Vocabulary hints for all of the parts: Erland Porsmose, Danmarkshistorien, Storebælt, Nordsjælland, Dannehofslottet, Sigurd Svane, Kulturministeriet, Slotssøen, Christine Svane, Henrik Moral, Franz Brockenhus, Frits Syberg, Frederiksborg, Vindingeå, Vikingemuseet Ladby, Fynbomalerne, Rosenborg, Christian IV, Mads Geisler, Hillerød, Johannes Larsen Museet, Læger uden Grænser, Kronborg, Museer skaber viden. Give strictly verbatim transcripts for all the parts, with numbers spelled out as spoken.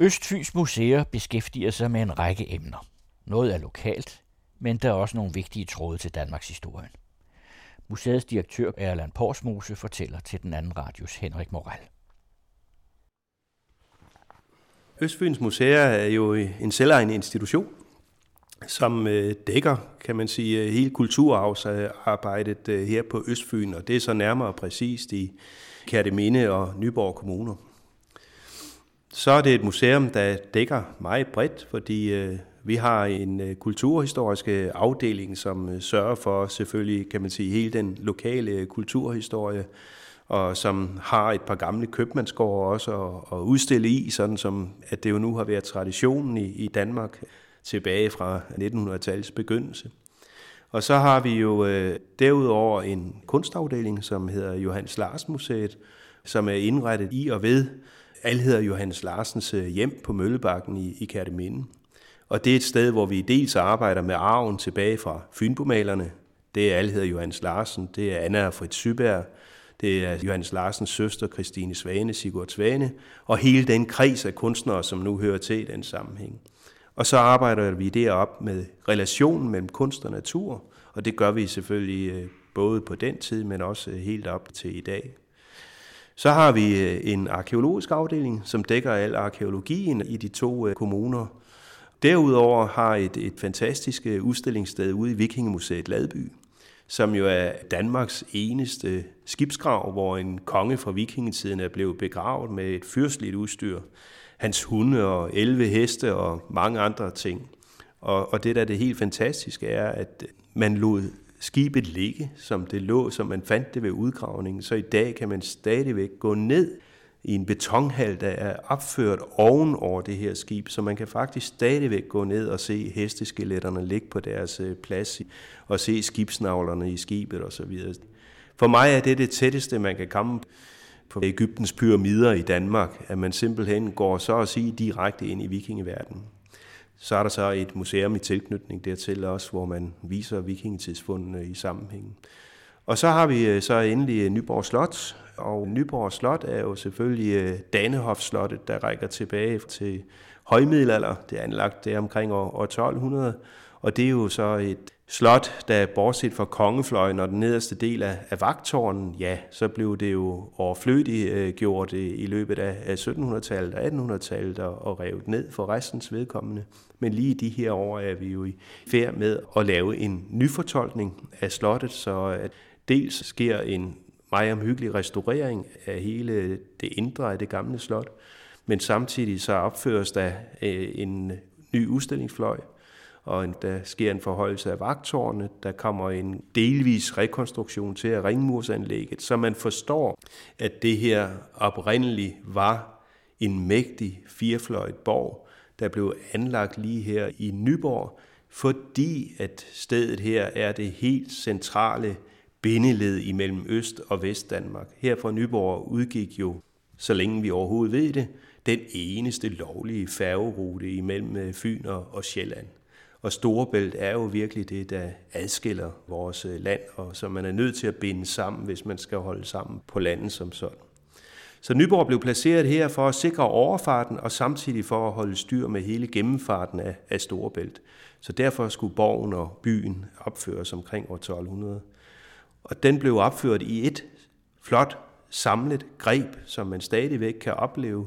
Østfyns museer beskæftiger sig med en række emner. Noget er lokalt, men der er også nogle vigtige tråde til Danmarkshistorien. Museets direktør Erland Porsmose fortæller til den anden radios Henrik Moral. Østfyns museer er jo en selvejende institution, som dækker, kan man sige, hele kulturarvsarbejdet her på Østfyn, og det er så nærmere præcist i Kerteminde og Nyborg kommuner. Så er det et museum, der dækker meget bredt, fordi vi har en kulturhistorisk afdeling, som sørger for selvfølgelig, kan man sige, hele den lokale kulturhistorie, og som har et par gamle købmandsgårde også at udstille i, sådan som at det jo nu har været traditionen i Danmark tilbage fra nittenhundredetallets begyndelse. Og så har vi jo derudover en kunstafdeling, som hedder Johannes Larsen Museet, som er indrettet i og ved Alhed og Johannes Larsens hjem på Møllebakken i Kerteminde. Og det er et sted, hvor vi dels arbejder med arven tilbage fra Fynbomalerne. Det er Alhed og Johannes Larsen, det er Anna og Frits Syberg, det er Johannes Larsens søster, Christine Svane, Sigurd Svane, og hele den kreds af kunstnere, som nu hører til i den sammenhæng. Og så arbejder vi derop med relationen mellem kunst og natur, og det gør vi selvfølgelig både på den tid, men også helt op til i dag. Så har vi en arkæologisk afdeling, som dækker al arkæologien i de to kommuner. Derudover har et, et fantastisk udstillingssted ude i Vikingemuseet Ladby, som jo er Danmarks eneste skibsgrav, hvor en konge fra vikingetiden er blevet begravet med et fyrstligt udstyr. Hans hunde og elleve heste og mange andre ting. Og, og det der det helt fantastiske er, at man lod skibet ligge, som det lå, som man fandt det ved udgravningen. Så i dag kan man stadigvæk gå ned i en betonhal, der er opført oven over det her skib, så man kan faktisk stadigvæk gå ned og se hesteskeletterne ligge på deres plads, og se skibsnavlerne i skibet osv. For mig er det det tætteste, man kan komme på Egyptens pyramider i Danmark, at man simpelthen går så at sige direkte ind i vikingeverdenen. Så er der så et museum i tilknytning dertil også, hvor man viser vikingetidsfundene i sammenhængen. Og så har vi så endelig Nyborg Slot, og Nyborg Slot er jo selvfølgelig Dannehofslottet, der rækker tilbage til højmiddelalder. Det er anlagt der omkring år tolv hundrede, og det er jo så et slot, der bortset fra kongefløjen og den nederste del af vagtårnen, ja, så blev det jo overflødigt gjort i løbet af syttenhundredetallet og attenhundredetallet og revet ned for restens vedkommende. Men lige i de her år er vi jo i færd med at lave en nyfortolkning af slottet, så dels sker en meget omhyggelig restaurering af hele det indre af det gamle slot, men samtidig så opføres der en ny udstillingsfløj, og der sker en forhøjelse af vagtårnet, der kommer en delvis rekonstruktion til af ringmursanlægget, så man forstår, at det her oprindeligt var en mægtig firfløjet borg, der blev anlagt lige her i Nyborg, fordi at stedet her er det helt centrale bindeled imellem Øst- og Vestdanmark. Her fra Nyborg udgik jo, så længe vi overhovedet ved det, den eneste lovlige færgerute imellem Fyn og Sjælland. Og Storebælt er jo virkelig det, der adskiller vores land, og som man er nødt til at binde sammen, hvis man skal holde sammen på landet som sådan. Så Nyborg blev placeret her for at sikre overfarten, og samtidig for at holde styr med hele gennemfarten af Storebælt. Så derfor skulle borgen og byen opføres omkring år tolv hundrede. Og den blev opført i et flot samlet greb, som man stadigvæk kan opleve,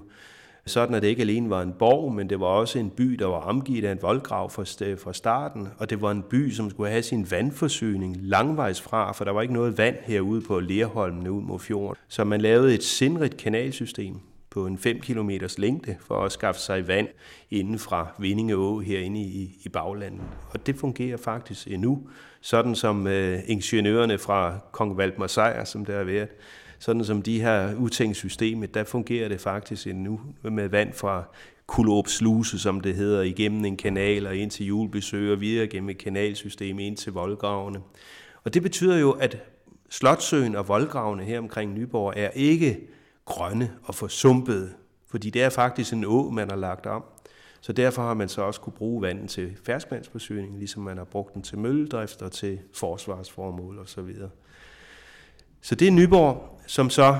sådan at det ikke alene var en borg, men det var også en by, der var omgivet af en voldgrav fra starten, og det var en by, som skulle have sin vandforsyning langvejs fra, for der var ikke noget vand herude på Lerholmene ud mod fjorden. Så man lavede et sindrigt kanalsystem på en fem kilometer længde for at skaffe sig vand inden fra Vindingeå herinde i baglandet. Og det fungerer faktisk endnu, sådan som øh, ingeniørerne fra Kong Valdemar Sejr, som der har været, sådan som de her utænkt systemet, der fungerer det faktisk endnu med vand fra Kulåb sluse, som det hedder, igennem en kanal og ind til Julebjerg og videre gennem et kanalsystem ind til voldgravene. Og det betyder jo, at Slotssøen og voldgravene her omkring Nyborg er ikke grønne og forsumpede, fordi det er faktisk en å, man har lagt om. Så derfor har man så også kunne bruge vandet til ferskvandsforsyning, ligesom man har brugt den til mølledrift og til forsvarsformål osv. Så det er Nyborg, som så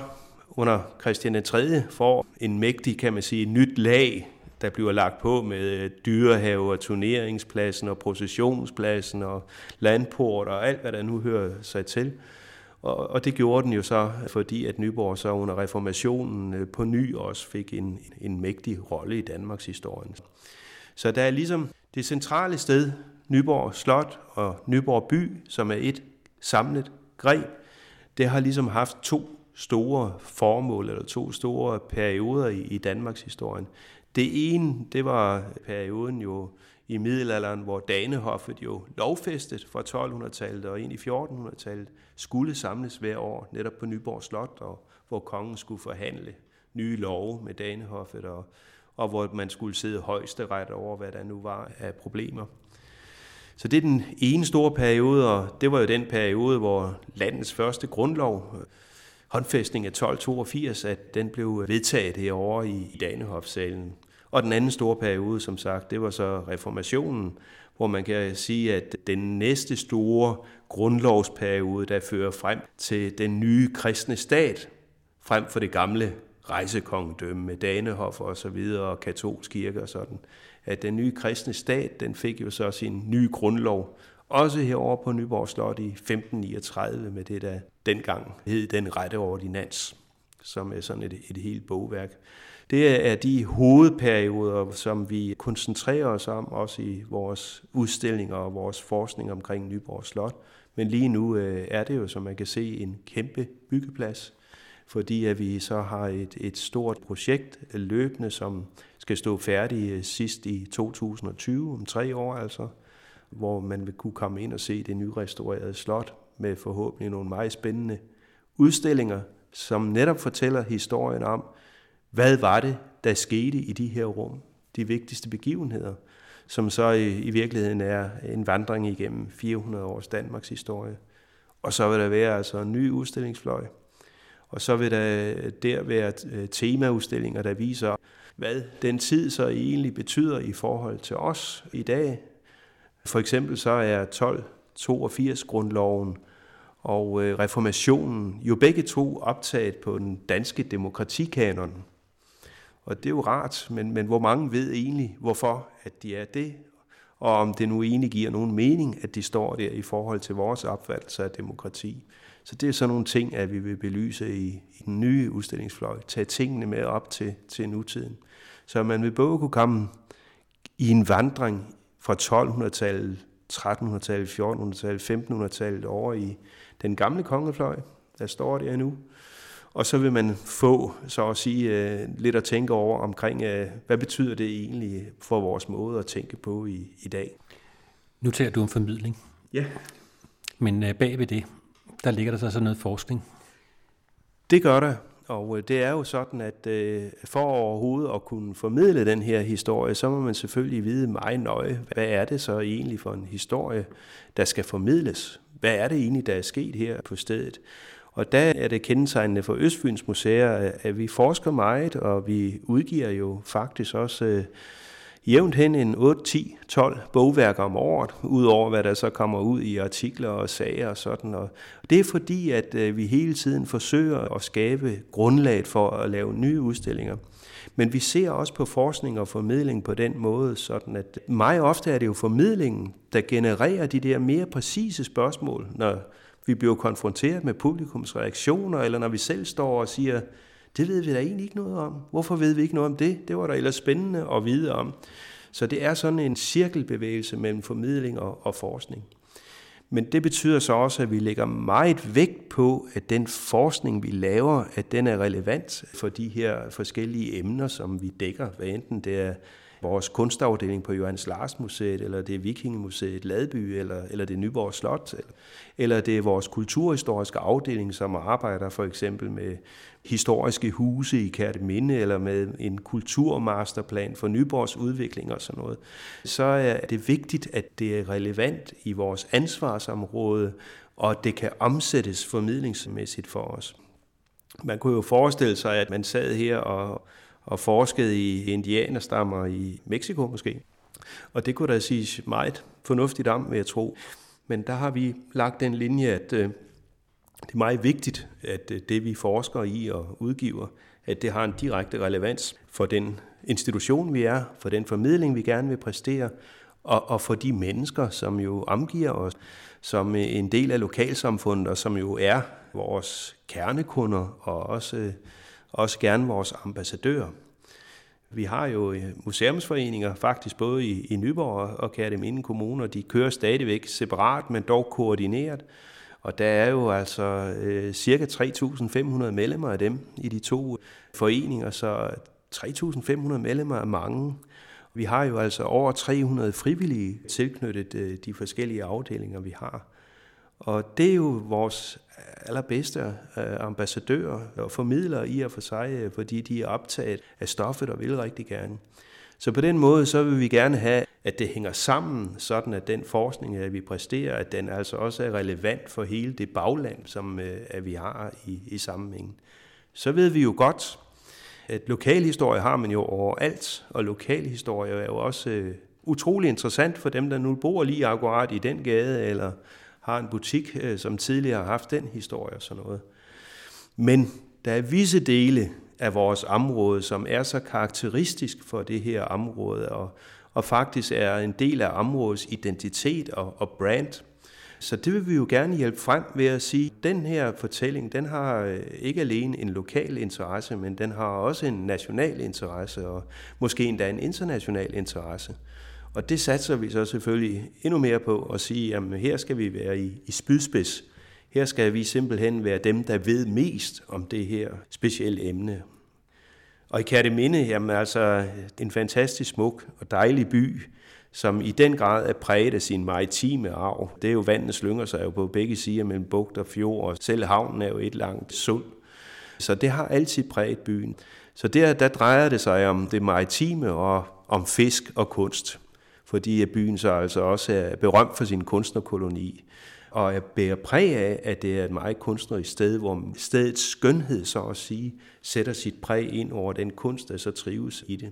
under Christian den tredje får en mægtig, kan man sige, nyt lag der bliver lagt på med dyrehaver, turneringspladsen og processionspladsen og landport og alt, hvad der nu hører sig til. Og, og det gjorde den jo så, fordi at Nyborg så under reformationen på ny også fik en, en mægtig rolle i Danmarkshistorien. Så der er ligesom det centrale sted, Nyborg Slot og Nyborg by, som er et samlet greb, det har ligesom haft to store formål, eller to store perioder i, i Danmarkshistorien. Det ene, det var perioden jo i middelalderen, hvor Danehoffet jo lovfæstet fra tolv hundrede-tallet og ind i fjorten hundrede-tallet skulle samles hver år netop på Nyborg Slot, og hvor kongen skulle forhandle nye love med Danehoffet, og, og hvor man skulle sidde højesteret over, hvad der nu var af problemer. Så det er den ene store periode, og det var jo den periode, hvor landets første grundlov, håndfæstning af tolv toogfirs, at den blev vedtaget herovre i Dannehofsalen. Og den anden store periode, som sagt, det var så reformationen, hvor man kan sige, at den næste store grundlovsperiode, der fører frem til den nye kristne stat, frem for det gamle rejsekongedømme med Danehof og så videre, og katolsk kirke og sådan, at den nye kristne stat, den fik jo så sin nye grundlov, også herover på Nyborg Slot i femten niogtredive med det, der dengang hed Den Rette Ordinans, som er sådan et, et helt bogværk. Det er de hovedperioder, som vi koncentrerer os om, også i vores udstillinger og vores forskning omkring Nyborg Slot. Men lige nu er det jo, som man kan se, en kæmpe byggeplads, fordi at vi så har et, et stort projekt løbende, som skal stå færdig sidst i to tusind og tyve, om tre år altså, hvor man vil kunne komme ind og se det nyrestaurerede slot med forhåbentlig nogle meget spændende udstillinger, som netop fortæller historien om, hvad var det, der skete i de her rum, de vigtigste begivenheder, som så i, i virkeligheden er en vandring igennem fire hundrede års Danmarks historie. Og så vil der være altså en ny udstillingsfløj, og så vil der der være temaudstillinger, der viser, hvad den tid så egentlig betyder i forhold til os i dag. For eksempel så er tolv toogfirs-grundloven og reformationen jo begge to optaget på den danske demokratikanon. Og det er jo rart, men, men hvor mange ved egentlig, hvorfor at de er det, og om det nu egentlig giver nogen mening, at de står der i forhold til vores opfattelse af demokrati. Så det er sådan nogle ting, at vi vil belyse i, i den nye udstillingsfløj. Tage tingene med op til, til nutiden. Så man vil både kunne komme i en vandring fra tolv hundrede-tallet, tretten hundrede-tallet, fjorten hundrede-tallet, femten hundrede-tallet over i den gamle kongefløj, der står der nu. Og så vil man få, så at sige, lidt at tænke over omkring, hvad betyder det egentlig for vores måde at tænke på i, i dag. Nu taler du om formidling. Ja. Men bag ved det, der ligger der så sådan noget forskning. Det gør der, og det er jo sådan, at for overhovedet at kunne formidle den her historie, så må man selvfølgelig vide meget nøje, hvad er det så egentlig for en historie, der skal formidles? Hvad er det egentlig, der er sket her på stedet? Og der er det kendetegnende for Østfyns museer, at vi forsker meget, og vi udgiver jo faktisk også jævnt hen en otte, ti, tolv bogværker om året, udover hvad der så kommer ud i artikler og sager og sådan. Og det er fordi, at vi hele tiden forsøger at skabe grundlaget for at lave nye udstillinger. Men vi ser også på forskning og formidling på den måde, sådan at meget ofte er det jo formidlingen, der genererer de der mere præcise spørgsmål, når vi bliver konfronteret med publikums reaktioner, eller når vi selv står og siger, det ved vi da egentlig ikke noget om. Hvorfor ved vi ikke noget om det? Det var da ellers spændende at vide om. Så det er sådan en cirkelbevægelse mellem formidling og, og forskning. Men det betyder så også, at vi lægger meget vægt på, at den forskning, vi laver, at den er relevant for de her forskellige emner, som vi dækker. Hvad enten det er vores kunstafdeling på Johannes Larsen Museet, eller det er Vikingemuseet Ladby, eller, eller det er Nyborg Slot, eller, eller det er vores kulturhistoriske afdeling, som arbejder for eksempel med historiske huse i Kerteminde, eller med en kulturmasterplan for Nyborgs udvikling og sådan noget. Så er det vigtigt, at det er relevant i vores ansvarsområde, og det kan omsættes formidlingsmæssigt for os. Man kunne jo forestille sig, at man sad her og og forskede i indianerstammer i Mexico måske. Og det kunne der siges meget fornuftigt om, vil jeg tro. Men der har vi lagt den linje, at det er meget vigtigt, at det vi forsker i og udgiver, at det har en direkte relevans for den institution, vi er, for den formidling, vi gerne vil præstere, og, og for de mennesker, som jo omgiver os, som en del af lokalsamfundet, og som jo er vores kernekunder, og også, også gerne vores ambassadører. Vi har jo museumsforeninger, faktisk både i, i Nyborg og Kerteminde Kommune, og de kører stadigvæk separat, men dog koordineret. Og der er jo altså øh, cirka tre tusind fem hundrede medlemmer af dem i de to foreninger, så tre tusind fem hundrede medlemmer er mange. Vi har jo altså over tre hundrede frivillige tilknyttet øh, de forskellige afdelinger, vi har. Og det er jo vores allerbedste ambassadører og formidlere i og for sig, fordi de er optaget af stoffet og vil rigtig gerne. Så på den måde så vil vi gerne have, at det hænger sammen, sådan at den forskning, at vi præsterer, at den altså også er relevant for hele det bagland, som at vi har i, i sammenhængen. Så ved vi jo godt, at lokalhistorie har man jo overalt, og lokalhistorie er jo også utrolig interessant for dem, der nu bor lige akkurat i den gade, eller har en butik, som tidligere har haft den historie og sådan noget. Men der er visse dele af vores område, som er så karakteristisk for det her område, og, og faktisk er en del af områdets identitet og, og brand. Så det vil vi jo gerne hjælpe frem ved at sige, at den her fortælling, den har ikke alene en lokal interesse, men den har også en national interesse, og måske endda en international interesse. Og det satser vi så selvfølgelig endnu mere på at sige, at her skal vi være i, i spydspids. Her skal vi simpelthen være dem, der ved mest om det her specielle emne. Og i Kerteminde, jamen altså en fantastisk smuk og dejlig by, som i den grad er præget af sin maritime arv. Det er jo vandene slynger sig jo på begge sider mellem bugt og fjord, og selv havnen er jo et langt sund. Så det har altid præget byen. Så der, der drejer det sig om det maritime og om fisk og kunst, fordi byen så altså også er berømt for sin kunstnerkoloni, og jeg bærer præg af, at det er et meget kunstnerisk sted, hvor stedets skønhed, så at sige, sætter sit præg ind over den kunst, der så trives i det.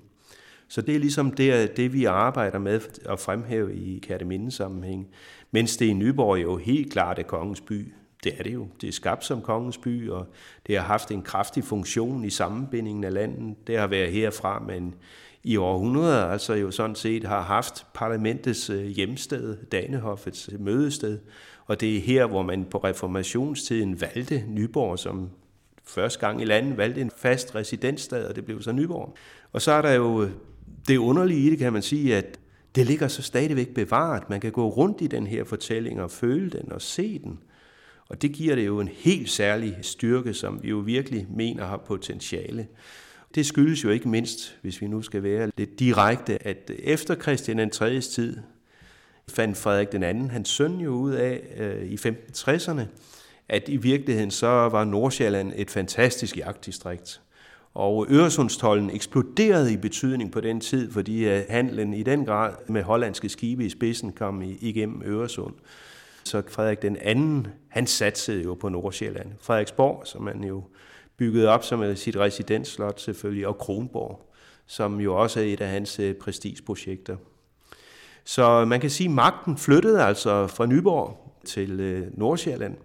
Så det er ligesom det, det vi arbejder med at fremhæve i Kertemindens sammenhæng, mens det i Nyborg jo helt klart er kongens by. Det er det jo. Det er skabt som kongens by, og det har haft en kraftig funktion i sammenbindingen af landet. Det har været herfra, men i århundreder altså jo sådan set har haft parlamentets hjemsted, Dannehofets mødested, og det er her, hvor man på reformationstiden valgte Nyborg, som første gang i landet valgte en fast residensstad, og det blev så Nyborg. Og så er der jo det underlige i det, kan man sige, at det ligger så stadigvæk bevaret. Man kan gå rundt i den her fortælling og føle den og se den. Og det giver det jo en helt særlig styrke, som vi jo virkelig mener har potentiale. Det skyldes jo ikke mindst, hvis vi nu skal være lidt direkte, at efter Christian den tredjes tid fandt Frederik den anden, hans søn, jo ud af øh, i femten tresserne, at i virkeligheden så var Nordsjælland et fantastisk jagtdistrikt. Og Øresundstollen eksploderede i betydning på den tid, fordi øh, handlen i den grad med hollandske skibe i spidsen kom i, igennem Øresund. Så Frederik den anden, han satsede jo på Nordsjælland. Frederiksborg, som man jo byggede op som sit residensslot selvfølgelig, og Kronborg, som jo også er et af hans prestigeprojekter. Så man kan sige, at magten flyttede altså fra Nyborg til Nordsjælland,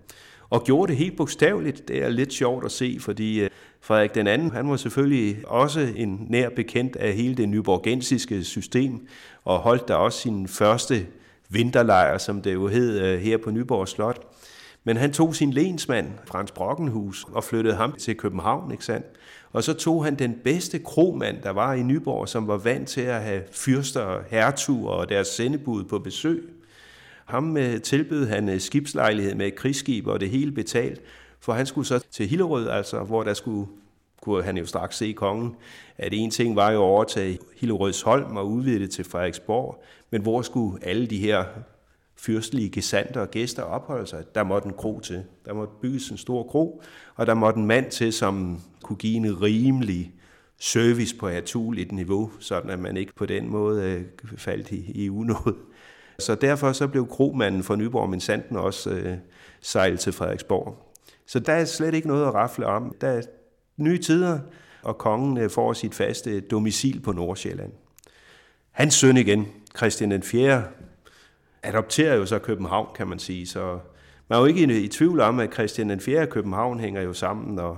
og gjorde det helt bogstaveligt. Det er lidt sjovt at se, fordi Frederik den anden, han var selvfølgelig også en nær bekendt af hele det nyborgensiske system, og holdt der også sin første vinterlejr, som det jo hed, her på Nyborg Slot. Men han tog sin lensmand, Franz Brockenhus, og flyttede ham til København, ikke sandt? Og så tog han den bedste kromand, der var i Nyborg, som var vant til at have fyrster og hertuger og deres sendebud på besøg. Ham tilbød han skibslejlighed med et krigsskib og det hele betalt, for han skulle så til Hillerød, altså, hvor der skulle, kunne han jo straks se kongen, at en ting var jo at overtage Hillerødsholm og udvide det til Frederiksborg, men hvor skulle alle de her fyrstelige gesandter og gæster opholde sig? Der måtte en kro til. Der måtte bygges en stor kro, og der måtte en mand til, som kunne give en rimelig service på hertugeligt niveau, sådan at man ikke på den måde faldt i, i unåde. Så derfor så blev kromanden fra Nyborg, men sanden også øh, sejlet til Frederiksborg. Så der er slet ikke noget at rafle om. Der er nye tider, og kongen får sit faste domicil på Nordsjælland. Hans søn igen, Christian den fjerde, adopterer jo så København, kan man sige. Så man er jo ikke i tvivl om, at Christian den fjerde og København hænger jo sammen, og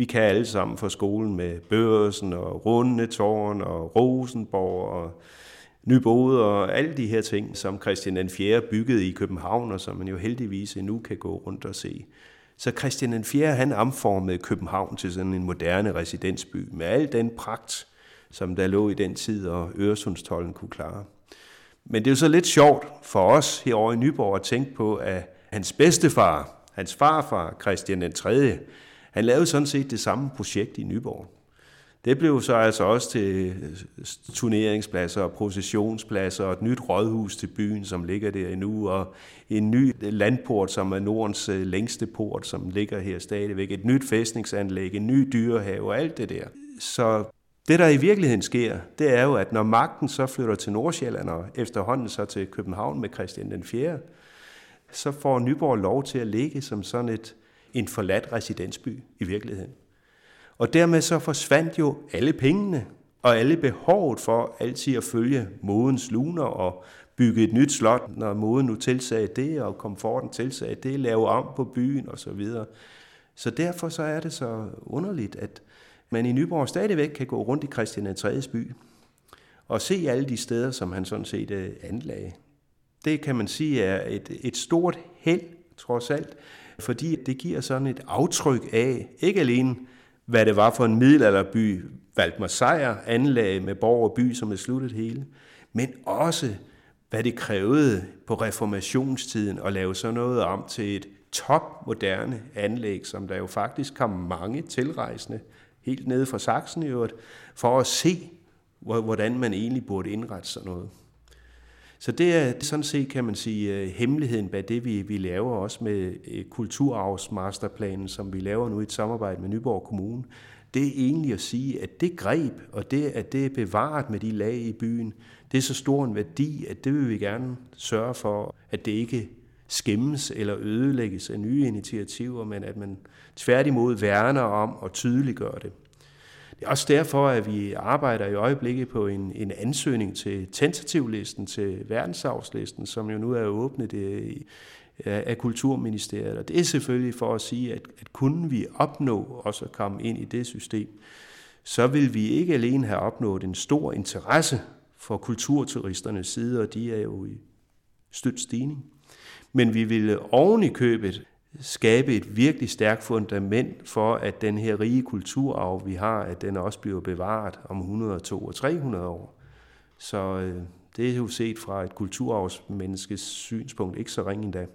Vi kan alle sammen fra skolen med Børsen og Rundetårn og Rosenborg og Nyborg og alle de her ting, som Christian den fjerde byggede i København, og som man jo heldigvis endnu kan gå rundt og se. Så Christian den fjerde han omformede København til sådan en moderne residensby med al den pragt, som der lå i den tid, og Øresundstollen kunne klare. Men det er jo så lidt sjovt for os herovre i Nyborg at tænke på, at hans bedstefar, hans farfar, Christian den tredje, han lavede sådan set det samme projekt i Nyborg. Det blev så altså også til turneringspladser og processionspladser og et nyt rådhus til byen, som ligger der endnu, og en ny landport, som er Nordens længste port, som ligger her stadigvæk, et nyt fæstningsanlæg, en ny dyrehave og alt det der. Så det, der i virkeligheden sker, det er jo, at når magten så flytter til Nordsjælland og efterhånden så til København med Christian den fjerde, så får Nyborg lov til at ligge som sådan et, en forladt residensby i virkeligheden. Og dermed så forsvandt jo alle pengene og alle behovet for altid at følge modens luner og bygge et nyt slot, når moden nu tilsagde det, og komforten tilsagde det, lave om på byen osv. Så derfor så er det så underligt, at man i Nyborg stadigvæk kan gå rundt i Christian den tredjes by og se alle de steder, som han sådan set anlagde. Det kan man sige er et, et stort held, trods alt, fordi det giver sådan et aftryk af, ikke alene hvad det var for en middelalderby, Valdemar Sejr anlagde med borg og by, som er sluttet hele, men også hvad det krævede på reformationstiden at lave sådan noget om til et topmoderne anlæg, som der jo faktisk kom mange tilrejsende, helt nede fra Sachsen i øvrigt, for at se, hvordan man egentlig burde indrette sådan noget. Så det er sådan set, kan man sige, hemmeligheden bag det, vi, vi laver også med kulturarvsmasterplanen, som vi laver nu i et samarbejde med Nyborg Kommune. Det er egentlig at sige, at det greb, og det, at det er bevaret med de lag i byen, det er så stor en værdi, at det vil vi gerne sørge for, at det ikke skæmmes eller ødelægges af nye initiativer, men at man tværtimod værner om og tydeliggør det. Det er også derfor, at vi arbejder i øjeblikket på en, en ansøgning til tentativlisten, til verdensarvslisten, som jo nu er åbnet det, af Kulturministeriet. Og det er selvfølgelig for at sige, at, at kunne vi opnå også at komme ind i det system, så vil vi ikke alene have opnået en stor interesse for kulturturisternes side, og de er jo i støt stigning. Men vi ville oven i købet skabe et virkelig stærkt fundament for, at den her rige kulturarv, vi har, at den også bliver bevaret om hundrede og to og tre hundrede år. Så det er jo set fra et kulturarvsmenneskes synspunkt ikke så ringe endda.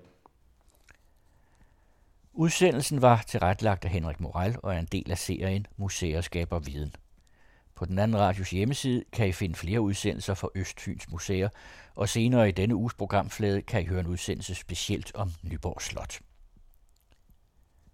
Udsendelsen var tilrettelagt af Henrik Moral og er en del af serien Museer skaber viden. På Den Anden Radios hjemmeside kan I finde flere udsendelser fra Østfyns museer, og senere i denne uges programflade kan I høre en udsendelse specielt om Nyborg Slot.